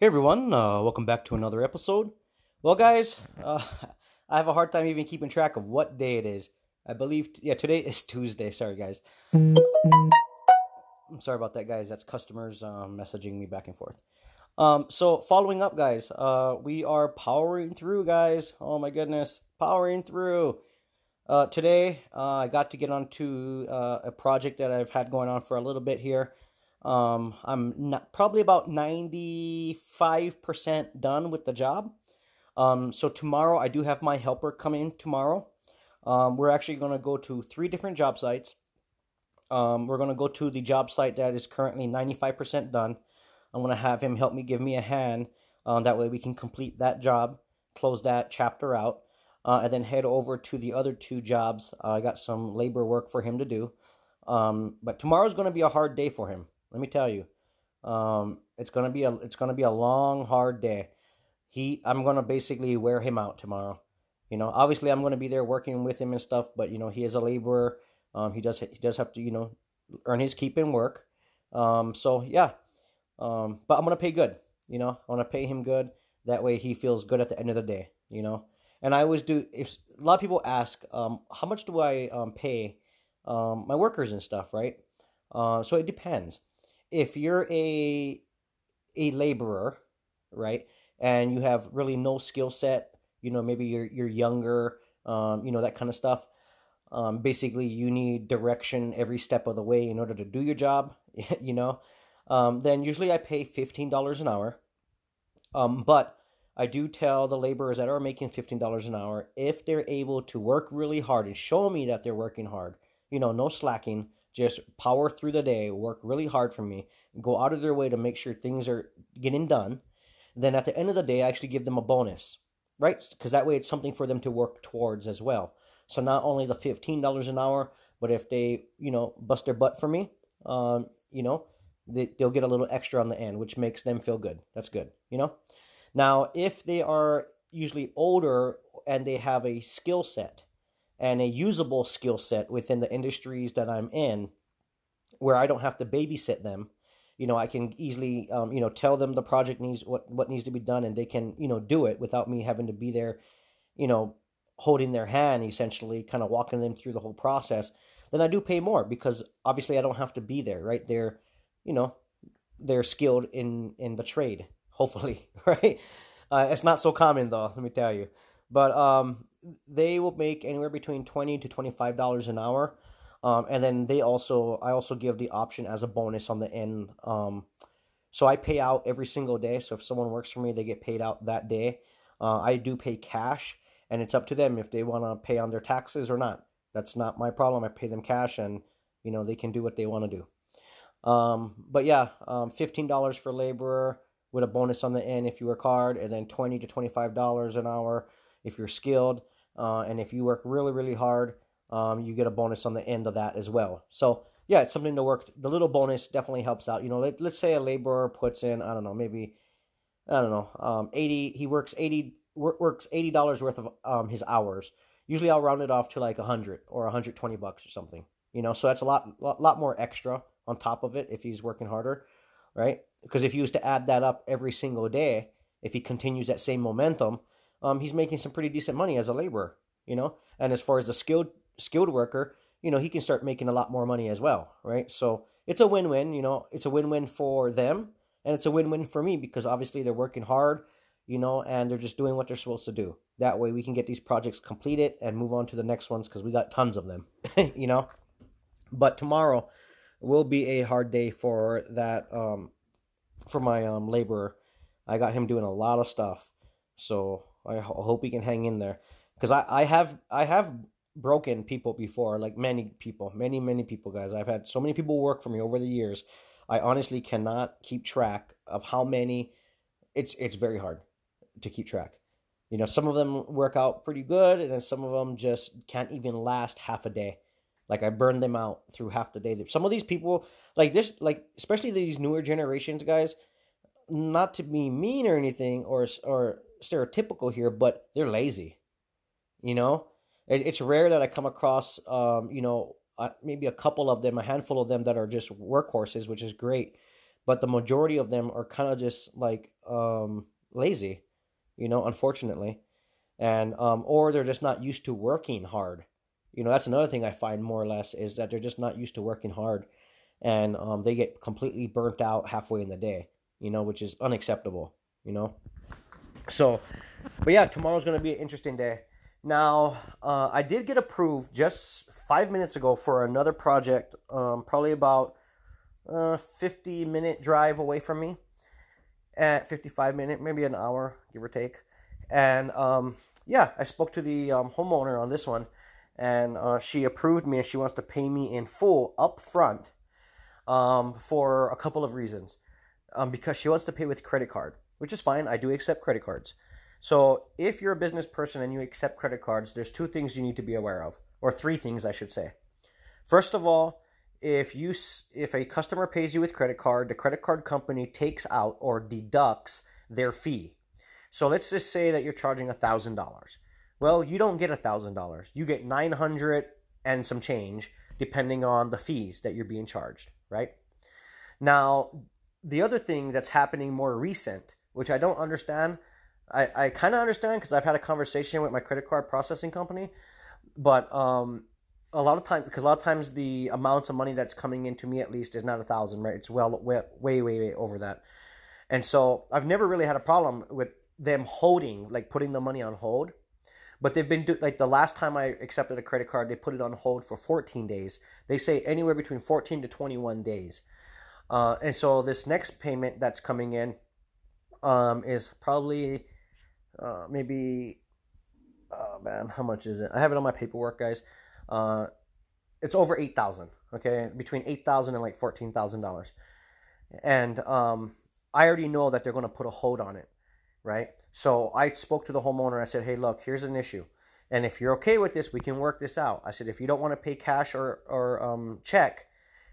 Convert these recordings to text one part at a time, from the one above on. Hey everyone, welcome back to another episode. Well guys, I have a hard time even keeping track of what day it is. I believe, today is Tuesday, sorry guys. I'm sorry about that guys, that's customers messaging me back and forth. So following up guys, we are powering through guys, oh my goodness, powering through. Today, I got to get onto a project that I've had going on for a little bit here. I'm not, probably about 95% done with the job. So tomorrow I do have my helper come in tomorrow. We're actually going to go to 3 different job sites. We're going to go to the job site that is currently 95% done. I'm going to have him help me, give me a hand. That way we can complete that job, close that chapter out, and then head over to the other 2 jobs. I got some labor work for him to do. But tomorrow's going to be a hard day for him. Let me tell you, it's gonna be a long, hard day. I'm gonna basically wear him out tomorrow. You know, obviously I'm gonna be there working with him and stuff, but you know, he is a laborer. He does have to, you know, earn his keep and work. So yeah, but I'm gonna pay good. You know, I wanna pay him good. That way he feels good at the end of the day. You know, and I always do. If a lot of people ask, how much do I pay my workers and stuff, right? So it depends. If you're a laborer, right, and you have really no skill set, you know, maybe you're younger, you know, that kind of stuff. Basically, you need direction every step of the way in order to do your job, you know. Then usually I pay $15 an hour. But I do tell the laborers that are making $15 an hour, if they're able to work really hard and show me that they're working hard, you know, no slacking, just power through the day, work really hard for me, go out of their way to make sure things are getting done. Then at the end of the day, I actually give them a bonus, right? Because that way it's something for them to work towards as well. So not only the $15 an hour, but if they, you know, bust their butt for me, you know, they'll get a little extra on the end, which makes them feel good. That's good, you know? Now, if they are usually older and they have a skill set, and a usable skill set within the industries that I'm in, where I don't have to babysit them, you know, I can easily, you know, tell them the project needs what needs to be done, and they can, you know, do it without me having to be there, you know, holding their hand, essentially, kind of walking them through the whole process. Then I do pay more because obviously I don't have to be there, right? They're, you know, they're skilled in the trade, hopefully, right? It's not so common though, let me tell you, but they will make anywhere between $20 to $25 an hour. And then I also give the option as a bonus on the end. So I pay out every single day. So if someone works for me, they get paid out that day. I do pay cash, and it's up to them if they want to pay on their taxes or not. That's not my problem. I pay them cash, and you know, they can do what they want to do. But yeah, $15 for laborer with a bonus on the end if you work hard, and then $20 to $25 an hour if you're skilled. And if you work really, really hard, you get a bonus on the end of that as well. So yeah, it's something to work. The little bonus definitely helps out. You know, let's say a laborer puts in, he works $80 worth of his hours. Usually I'll round it off to like $100 or $120 or something, you know, so that's a lot more extra on top of it if he's working harder, right? Because if you used to add that up every single day, if he continues that same momentum, he's making some pretty decent money as a laborer, you know. And as far as the skilled worker, you know, he can start making a lot more money as well, right? So it's a win-win, you know. It's a win-win for them, and it's a win-win for me because obviously they're working hard, you know, and they're just doing what they're supposed to do. That way we can get these projects completed and move on to the next ones because we got tons of them, you know. But tomorrow will be a hard day for that, for my laborer. I got him doing a lot of stuff, so I hope he can hang in there, because I have broken people before, like many people, guys. I've had so many people work for me over the years. I honestly cannot keep track of how many. It's very hard to keep track. You know, some of them work out pretty good, and then some of them just can't even last half a day. Like I burned them out through half the day. Some of these people, especially these newer generations, guys. Not to be mean or anything, or stereotypical here, but they're lazy, you know. It's rare that I come across maybe a handful of them that are just workhorses, which is great, but the majority of them are kind of just like lazy, you know, unfortunately. And or they're just not used to working hard. You know, that's another thing I find more or less is that they're just not used to working hard, and they get completely burnt out halfway in the day, you know, which is unacceptable, you know. So, but yeah, tomorrow's going to be an interesting day. Now, I did get approved just 5 minutes ago for another project, probably about 50-minute drive away from me, at 55-minute, maybe an hour, give or take. And yeah, I spoke to the homeowner on this one, and she approved me, and she wants to pay me in full up front for a couple of reasons. Because she wants to pay with credit card, which is fine. I do accept credit cards. So if you're a business person and you accept credit cards, there's two things you need to be aware of, or three things I should say. First of all, if a customer pays you with credit card, the credit card company takes out or deducts their fee. So let's just say that you're charging $1,000. Well, you don't get $1,000. You get $900 and some change, depending on the fees that you're being charged, right? Now, the other thing that's happening more recent, which I don't understand, I kind of understand because I've had a conversation with my credit card processing company, but a lot of times the amounts of money that's coming into me at least is not $1,000, right? It's way over that. And so I've never really had a problem with them holding, like putting the money on hold, but they've been like the last time I accepted a credit card, they put it on hold for 14 days. They say anywhere between 14 to 21 days. And so this next payment that's coming in is probably how much is it? I have it on my paperwork, guys. It's over $8,000, okay? Between $8,000 and like $14,000. And I already know that they're going to put a hold on it, right? So I spoke to the homeowner. I said, hey, look, here's an issue. And if you're okay with this, we can work this out. I said, if you don't want to pay cash or check,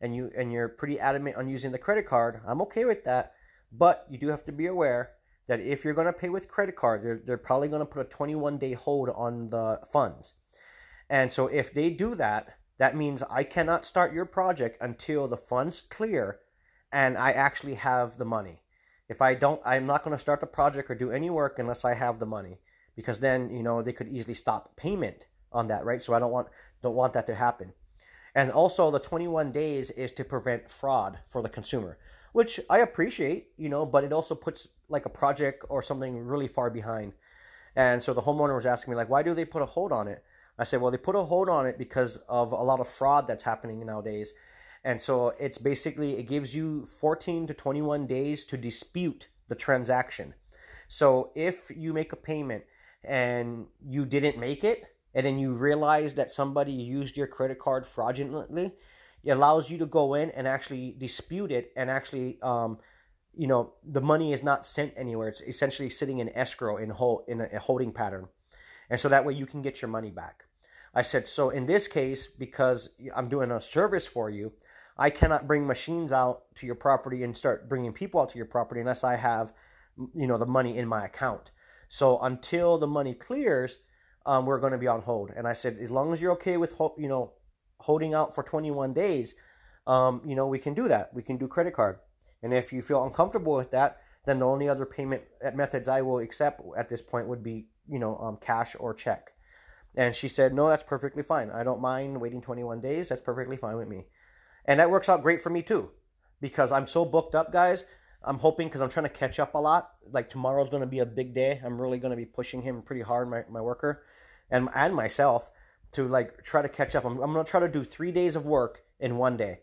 and you're pretty adamant on using the credit card, I'm okay with that. But you do have to be aware that if you're going to pay with credit card, they're probably going to put a 21-day hold on the funds. And so if they do that, that means I cannot start your project until the funds clear and I actually have the money. If I don't, I'm not going to start the project or do any work unless I have the money, because then, you know, they could easily stop payment on that, right? So I don't want that to happen. And also the 21 days is to prevent fraud for the consumer, which I appreciate, you know, but it also puts like a project or something really far behind. And so the homeowner was asking me, like, why do they put a hold on it? I said, well, they put a hold on it because of a lot of fraud that's happening nowadays. And so it's basically, it gives you 14 to 21 days to dispute the transaction. So if you make a payment and you didn't make it, and then you realize that somebody used your credit card fraudulently, it allows you to go in and actually dispute it, and actually, you know, the money is not sent anywhere. It's essentially sitting in escrow in a holding pattern. And so that way you can get your money back. I said, so in this case, because I'm doing a service for you, I cannot bring machines out to your property and start bringing people out to your property unless I have, you know, the money in my account. So until the money clears, we're going to be on hold. And I said, as long as you're okay with, you know, holding out for 21 days, you know, we can do that. We can do credit card. And if you feel uncomfortable with that, then the only other payment methods I will accept at this point would be, you know, cash or check. And she said, no, that's perfectly fine. I don't mind waiting 21 days. That's perfectly fine with me. And that works out great for me too, because I'm so booked up, guys. I'm hoping, because I'm trying to catch up a lot. Like tomorrow's going to be a big day. I'm really going to be pushing him pretty hard, my worker and myself, to like try to catch up. I'm going to try to do 3 days of work in one day.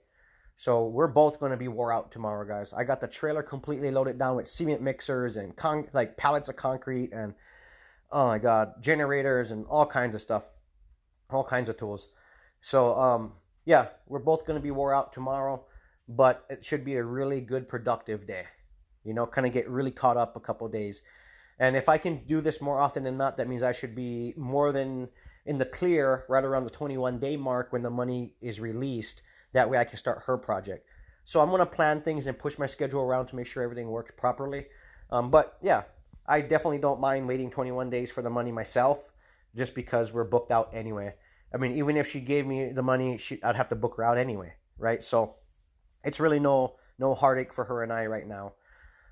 So we're both going to be wore out tomorrow, guys. I got the trailer completely loaded down with cement mixers and pallets of concrete and, oh my God, generators and all kinds of stuff, all kinds of tools. So yeah, we're both going to be wore out tomorrow. But it should be a really good, productive day, you know, kind of get really caught up a couple of days. And if I can do this more often than not, that means I should be more than in the clear right around the 21-day mark when the money is released. That way I can start her project. So I'm going to plan things and push my schedule around to make sure everything works properly. But yeah, I definitely don't mind waiting 21 days for the money myself, just because we're booked out anyway. I mean, even if she gave me the money, I'd have to book her out anyway, right? So it's really no no heartache for her and I right now.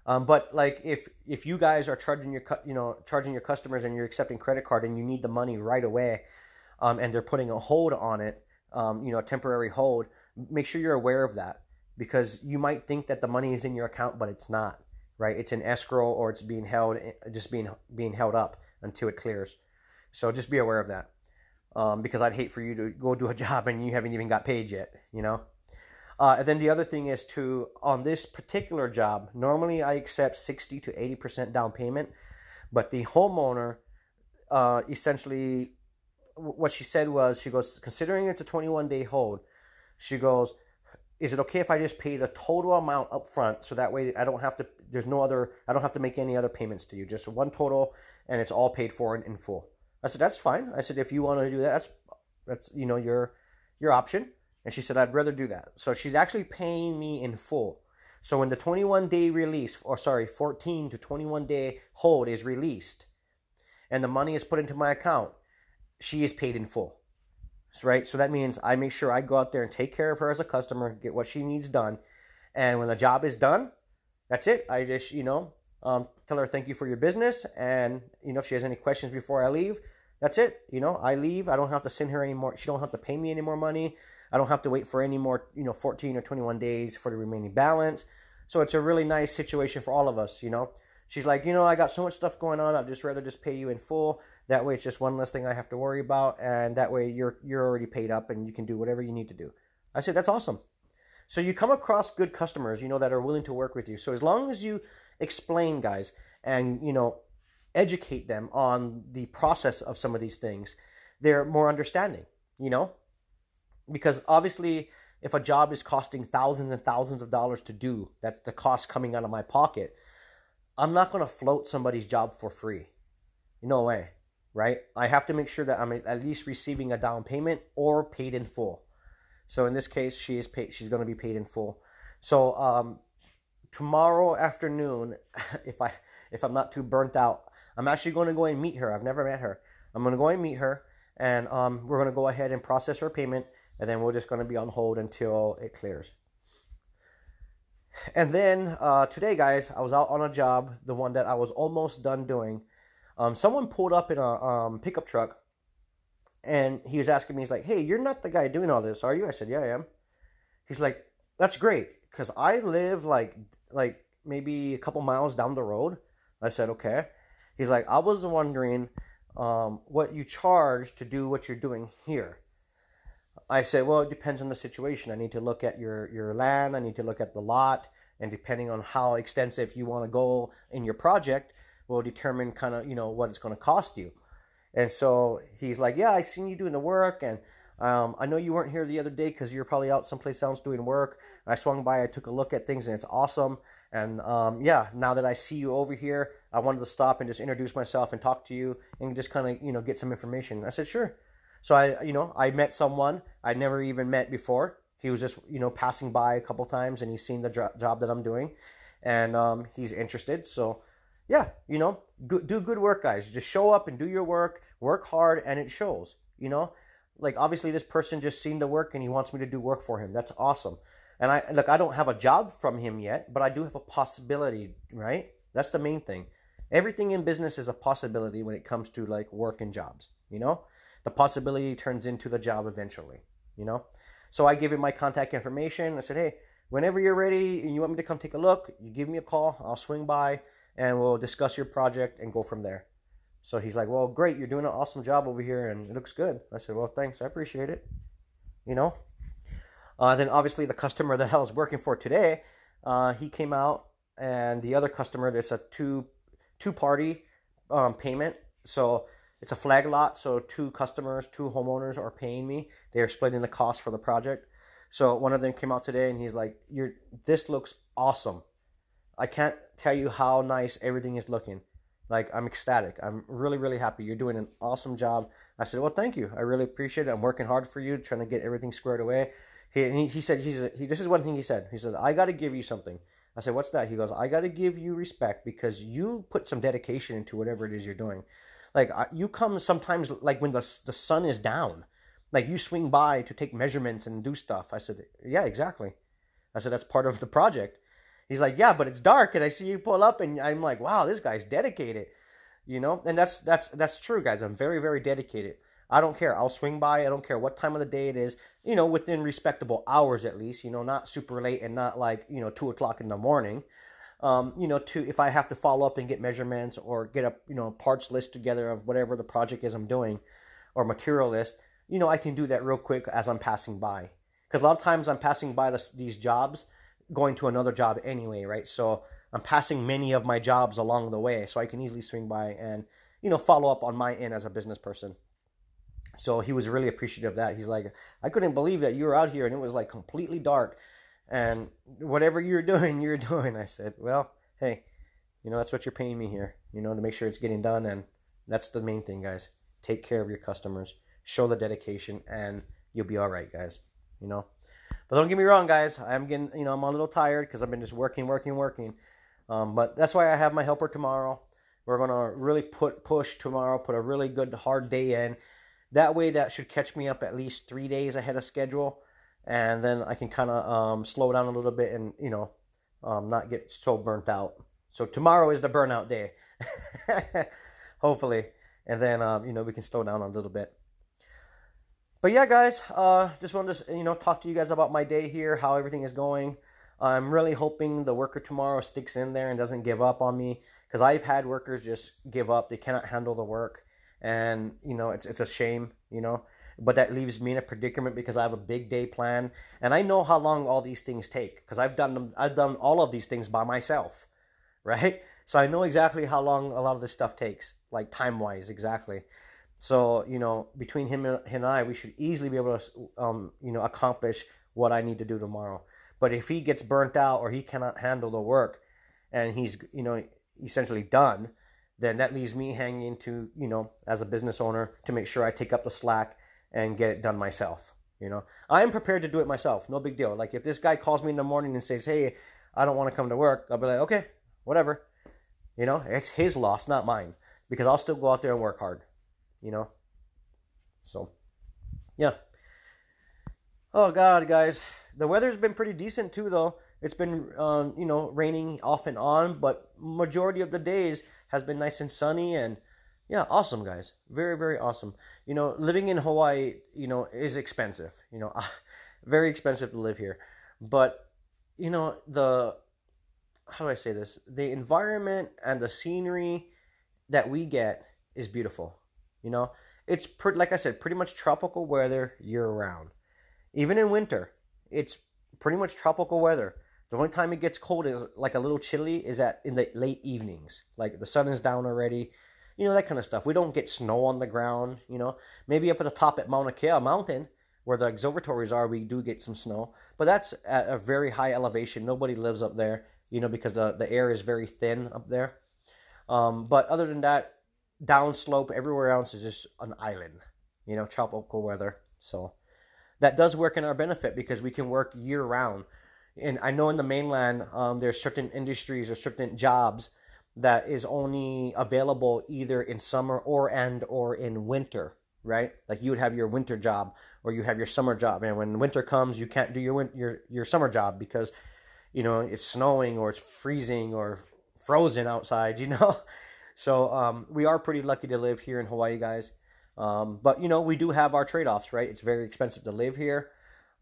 But like, if you guys are charging your customers and you're accepting credit card and you need the money right away, and they're putting a hold on it, a temporary hold, make sure you're aware of that, because you might think that the money is in your account, but it's not, right? It's in escrow, or it's being held, just being held up until it clears. So just be aware of that, because I'd hate for you to go do a job and you haven't even got paid yet, you know? And then the other thing is on this particular job, normally I accept 60 to 80% down payment, but the homeowner, essentially what she said was, she goes, considering it's a 21-day hold, she goes, is it okay if I just pay the total amount up front? So that way I don't have to make any other payments to you, just one total, and it's all paid for in full. I said, that's fine. I said, if you want to do that, that's your option. And she said, I'd rather do that. So she's actually paying me in full. So when the 21-day 14 to 21-day hold is released and the money is put into my account, she is paid in full, right? So that means I make sure I go out there and take care of her as a customer, get what she needs done. And when the job is done, that's it. I just, tell her thank you for your business. And, if she has any questions before I leave, that's it. I leave. I don't have to send her anymore. She don't have to pay me any more money. I don't have to wait for any more, 14 or 21 days for the remaining balance. So it's a really nice situation for all of us, She's like, I got so much stuff going on. I'd just rather just pay you in full. That way it's just one less thing I have to worry about. And that way you're already paid up and you can do whatever you need to do. I said, that's awesome. So you come across good customers, that are willing to work with you. So as long as you explain, guys, and, educate them on the process of some of these things, they're more understanding, Because obviously, if a job is costing thousands and thousands of dollars to do, that's the cost coming out of my pocket, I'm not going to float somebody's job for free. No way, right? I have to make sure that I'm at least receiving a down payment or paid in full. So in this case, she is paid. She's going to be paid in full. So tomorrow afternoon, if I'm not too burnt out, I'm actually going to go and meet her. I've never met her. I'm going to go and meet her, and we're going to go ahead and process her payment. And then we're just going to be on hold until it clears. And then today, guys, I was out on a job, the one that I was almost done doing. Someone pulled up in a pickup truck, and he was asking me, he's like, hey, you're not the guy doing all this, are you? I said, yeah, I am. He's like, that's great, because I live like maybe a couple miles down the road. I said, okay. He's like, I was wondering what you charge to do what you're doing here. I said, well, it depends on the situation. I need to look at your land. I need to look at the lot. And depending on how extensive you want to go in your project will determine kind of, what it's going to cost you. And so he's like, yeah, I seen you doing the work. And I know you weren't here the other day because you're probably out someplace else doing work. I swung by, I took a look at things, and it's awesome. And now that I see you over here, I wanted to stop and just introduce myself and talk to you and just kind of, get some information. I said, sure. So I met someone I'd never even met before. He was just, passing by a couple times, and he's seen the job that I'm doing, and he's interested. So yeah, do good work, guys. Just show up and do your work, work hard, and it shows, like obviously this person just seen the work and he wants me to do work for him. That's awesome. And I don't have a job from him yet, but I do have a possibility, right? That's the main thing. Everything in business is a possibility when it comes to like work and jobs, The possibility turns into the job eventually, So I gave him my contact information. I said, hey, whenever you're ready and you want me to come take a look, you give me a call. I'll swing by and we'll discuss your project and go from there. So he's like, well, great. You're doing an awesome job over here and it looks good. I said, well, thanks. I appreciate it, Then obviously the customer that I was working for today, he came out, and the other customer, there's a two-party payment. So it's a flag lot, so two homeowners are paying me. They are splitting the cost for the project. So one of them came out today, and he's like, this looks awesome. I can't tell you how nice everything is looking. Like, I'm ecstatic. I'm really, really happy. You're doing an awesome job. I said, well, thank you. I really appreciate it. I'm working hard for you, trying to get everything squared away. He said, this is one thing he said. He said, I got to give you something. I said, what's that? He goes, I got to give you respect because you put some dedication into whatever it is you're doing. Like, you come sometimes, like, when the sun is down, like, you swing by to take measurements and do stuff. I said, yeah, exactly. I said, that's part of the project. He's like, yeah, but it's dark, and I see you pull up, and I'm like, wow, this guy's dedicated, you know? And that's true, guys. I'm very, very dedicated. I don't care. I'll swing by. I don't care what time of the day it is, you know, within respectable hours at least, you know, not super late and not like, you know, 2 o'clock in the morning, you know, to, if I have to follow up and get measurements or get a, you know, parts list together of whatever the project is I'm doing or material list, you know, I can do that real quick as I'm passing by. Because a lot of times I'm passing by these jobs going to another job anyway, right? So I'm passing many of my jobs along the way, so I can easily swing by and, you know, follow up on my end as a business person. So he was really appreciative of that. He's like, I couldn't believe that you were out here and it was like completely dark, and whatever you're doing, you're doing. I said, well, hey, you know, that's what you're paying me here, you know, to make sure it's getting done. And that's the main thing, guys. Take care of your customers, show the dedication, and you'll be all right, guys, you know. But don't get me wrong, guys. I'm getting, you know, I'm a little tired because I've been just working. But that's why I have my helper tomorrow. We're going to really push tomorrow, put a really good hard day in. That way, that should catch me up at least 3 days ahead of schedule. And then I can kind of slow down a little bit and, you know, not get so burnt out. So tomorrow is the burnout day, hopefully. And then, you know, we can slow down a little bit. But yeah, guys, just wanted to, you know, talk to you guys about my day here, how everything is going. I'm really hoping the worker tomorrow sticks in there and doesn't give up on me, because I've had workers just give up. They cannot handle the work. And, you know, it's a shame, you know, but that leaves me in a predicament because I have a big day plan, and I know how long all these things take because I've done all of these things by myself, right? So I know exactly how long a lot of this stuff takes, like time-wise, exactly. So, you know, between him and I, we should easily be able to, you know, accomplish what I need to do tomorrow. But if he gets burnt out or he cannot handle the work and he's, you know, essentially done, then that leaves me hanging to, you know, as a business owner, to make sure I take up the slack and get it done myself. You know, I am prepared to do it myself. No big deal. Like if this guy calls me in the morning and says, hey, I don't want to come to work, I'll be like, okay, whatever. You know, it's his loss, not mine, because I'll still go out there and work hard. You know, so yeah. Oh God, guys, the weather's been pretty decent too, though. It's been, you know, raining off and on, but majority of the days has been nice and sunny, and yeah, awesome, guys. Very, very awesome. You know, living in Hawaii, you know, is expensive, you know, very expensive to live here, but you know, how do I say this? The environment and the scenery that we get is beautiful. You know, it's pretty, like I said, pretty much tropical weather year round. Even in winter, it's pretty much tropical weather. The only time it gets cold is like a little chilly is at in the late evenings, like the sun is down already, you know, that kind of stuff. We don't get snow on the ground, you know, maybe up at the top at Mauna Kea Mountain where the observatories are, we do get some snow, but that's at a very high elevation. Nobody lives up there, you know, because the air is very thin up there. But other than that, downslope, everywhere else is just an island, you know, tropical weather. So that does work in our benefit because we can work year round. And I know in the mainland, there's certain industries or certain jobs that is only available either in summer or in winter, right? Like you would have your winter job or you have your summer job. And when winter comes, you can't do your summer job because, you know, it's snowing or it's freezing or frozen outside, you know? So we are pretty lucky to live here in Hawaii, guys. But, you know, we do have our trade-offs, right? It's very expensive to live here.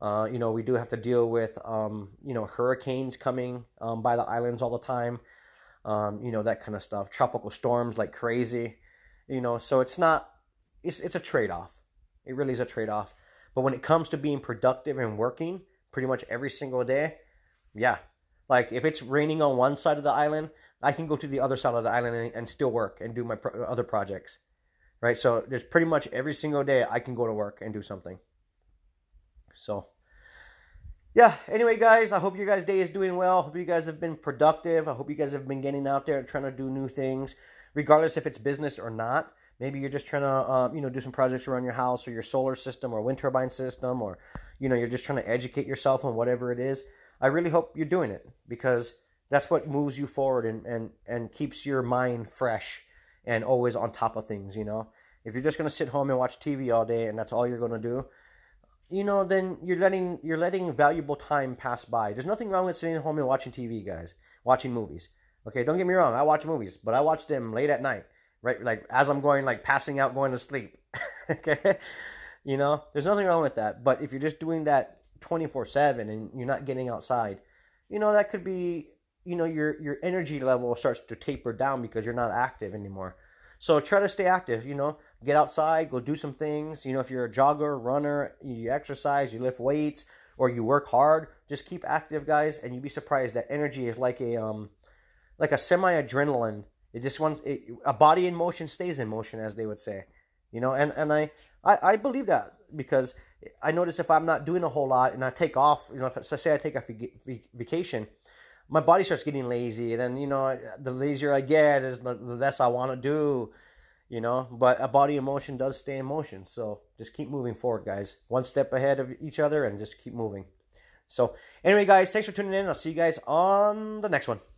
You know, we do have to deal with, you know, hurricanes coming by the islands all the time. You know, that kind of stuff. Tropical storms like crazy. You know, so it's a trade-off. It really is a trade-off. But when it comes to being productive and working pretty much every single day, yeah. Like if it's raining on one side of the island, I can go to the other side of the island and still work and do my other projects, right? So there's pretty much every single day I can go to work and do something. So yeah, anyway, guys, I hope your guys' day is doing well. I hope you guys have been productive. I hope you guys have been getting out there trying to do new things, regardless if it's business or not. Maybe you're just trying to, you know, do some projects around your house or your solar system or wind turbine system, or, you know, you're just trying to educate yourself on whatever it is. I really hope you're doing it because that's what moves you forward and keeps your mind fresh and always on top of things, you know. If you're just going to sit home and watch TV all day and that's all you're going to do, you know, then you're letting valuable time pass by. There's nothing wrong with sitting at home and watching TV, guys, watching movies. Okay, don't get me wrong, I watch movies, but I watch them late at night, right? Like as I'm going, like passing out, going to sleep. Okay, you know, there's nothing wrong with that. But if you're just doing that 24/7 and you're not getting outside, you know, that could be, you know, your energy level starts to taper down because you're not active anymore. So try to stay active, you know, get outside, go do some things. You know, if you're a jogger, runner, you exercise, you lift weights, or you work hard, just keep active, guys, and you'd be surprised that energy is like a semi-adrenaline. It just wants a body in motion stays in motion, as they would say, you know, and I believe that, because I notice if I'm not doing a whole lot and I take off, you know, if I say I take a vacation, my body starts getting lazy, and then, you know, the lazier I get is the less I want to do, you know, but a body in motion does stay in motion. So just keep moving forward, guys, one step ahead of each other, and just keep moving. So anyway, guys, thanks for tuning in. I'll see you guys on the next one.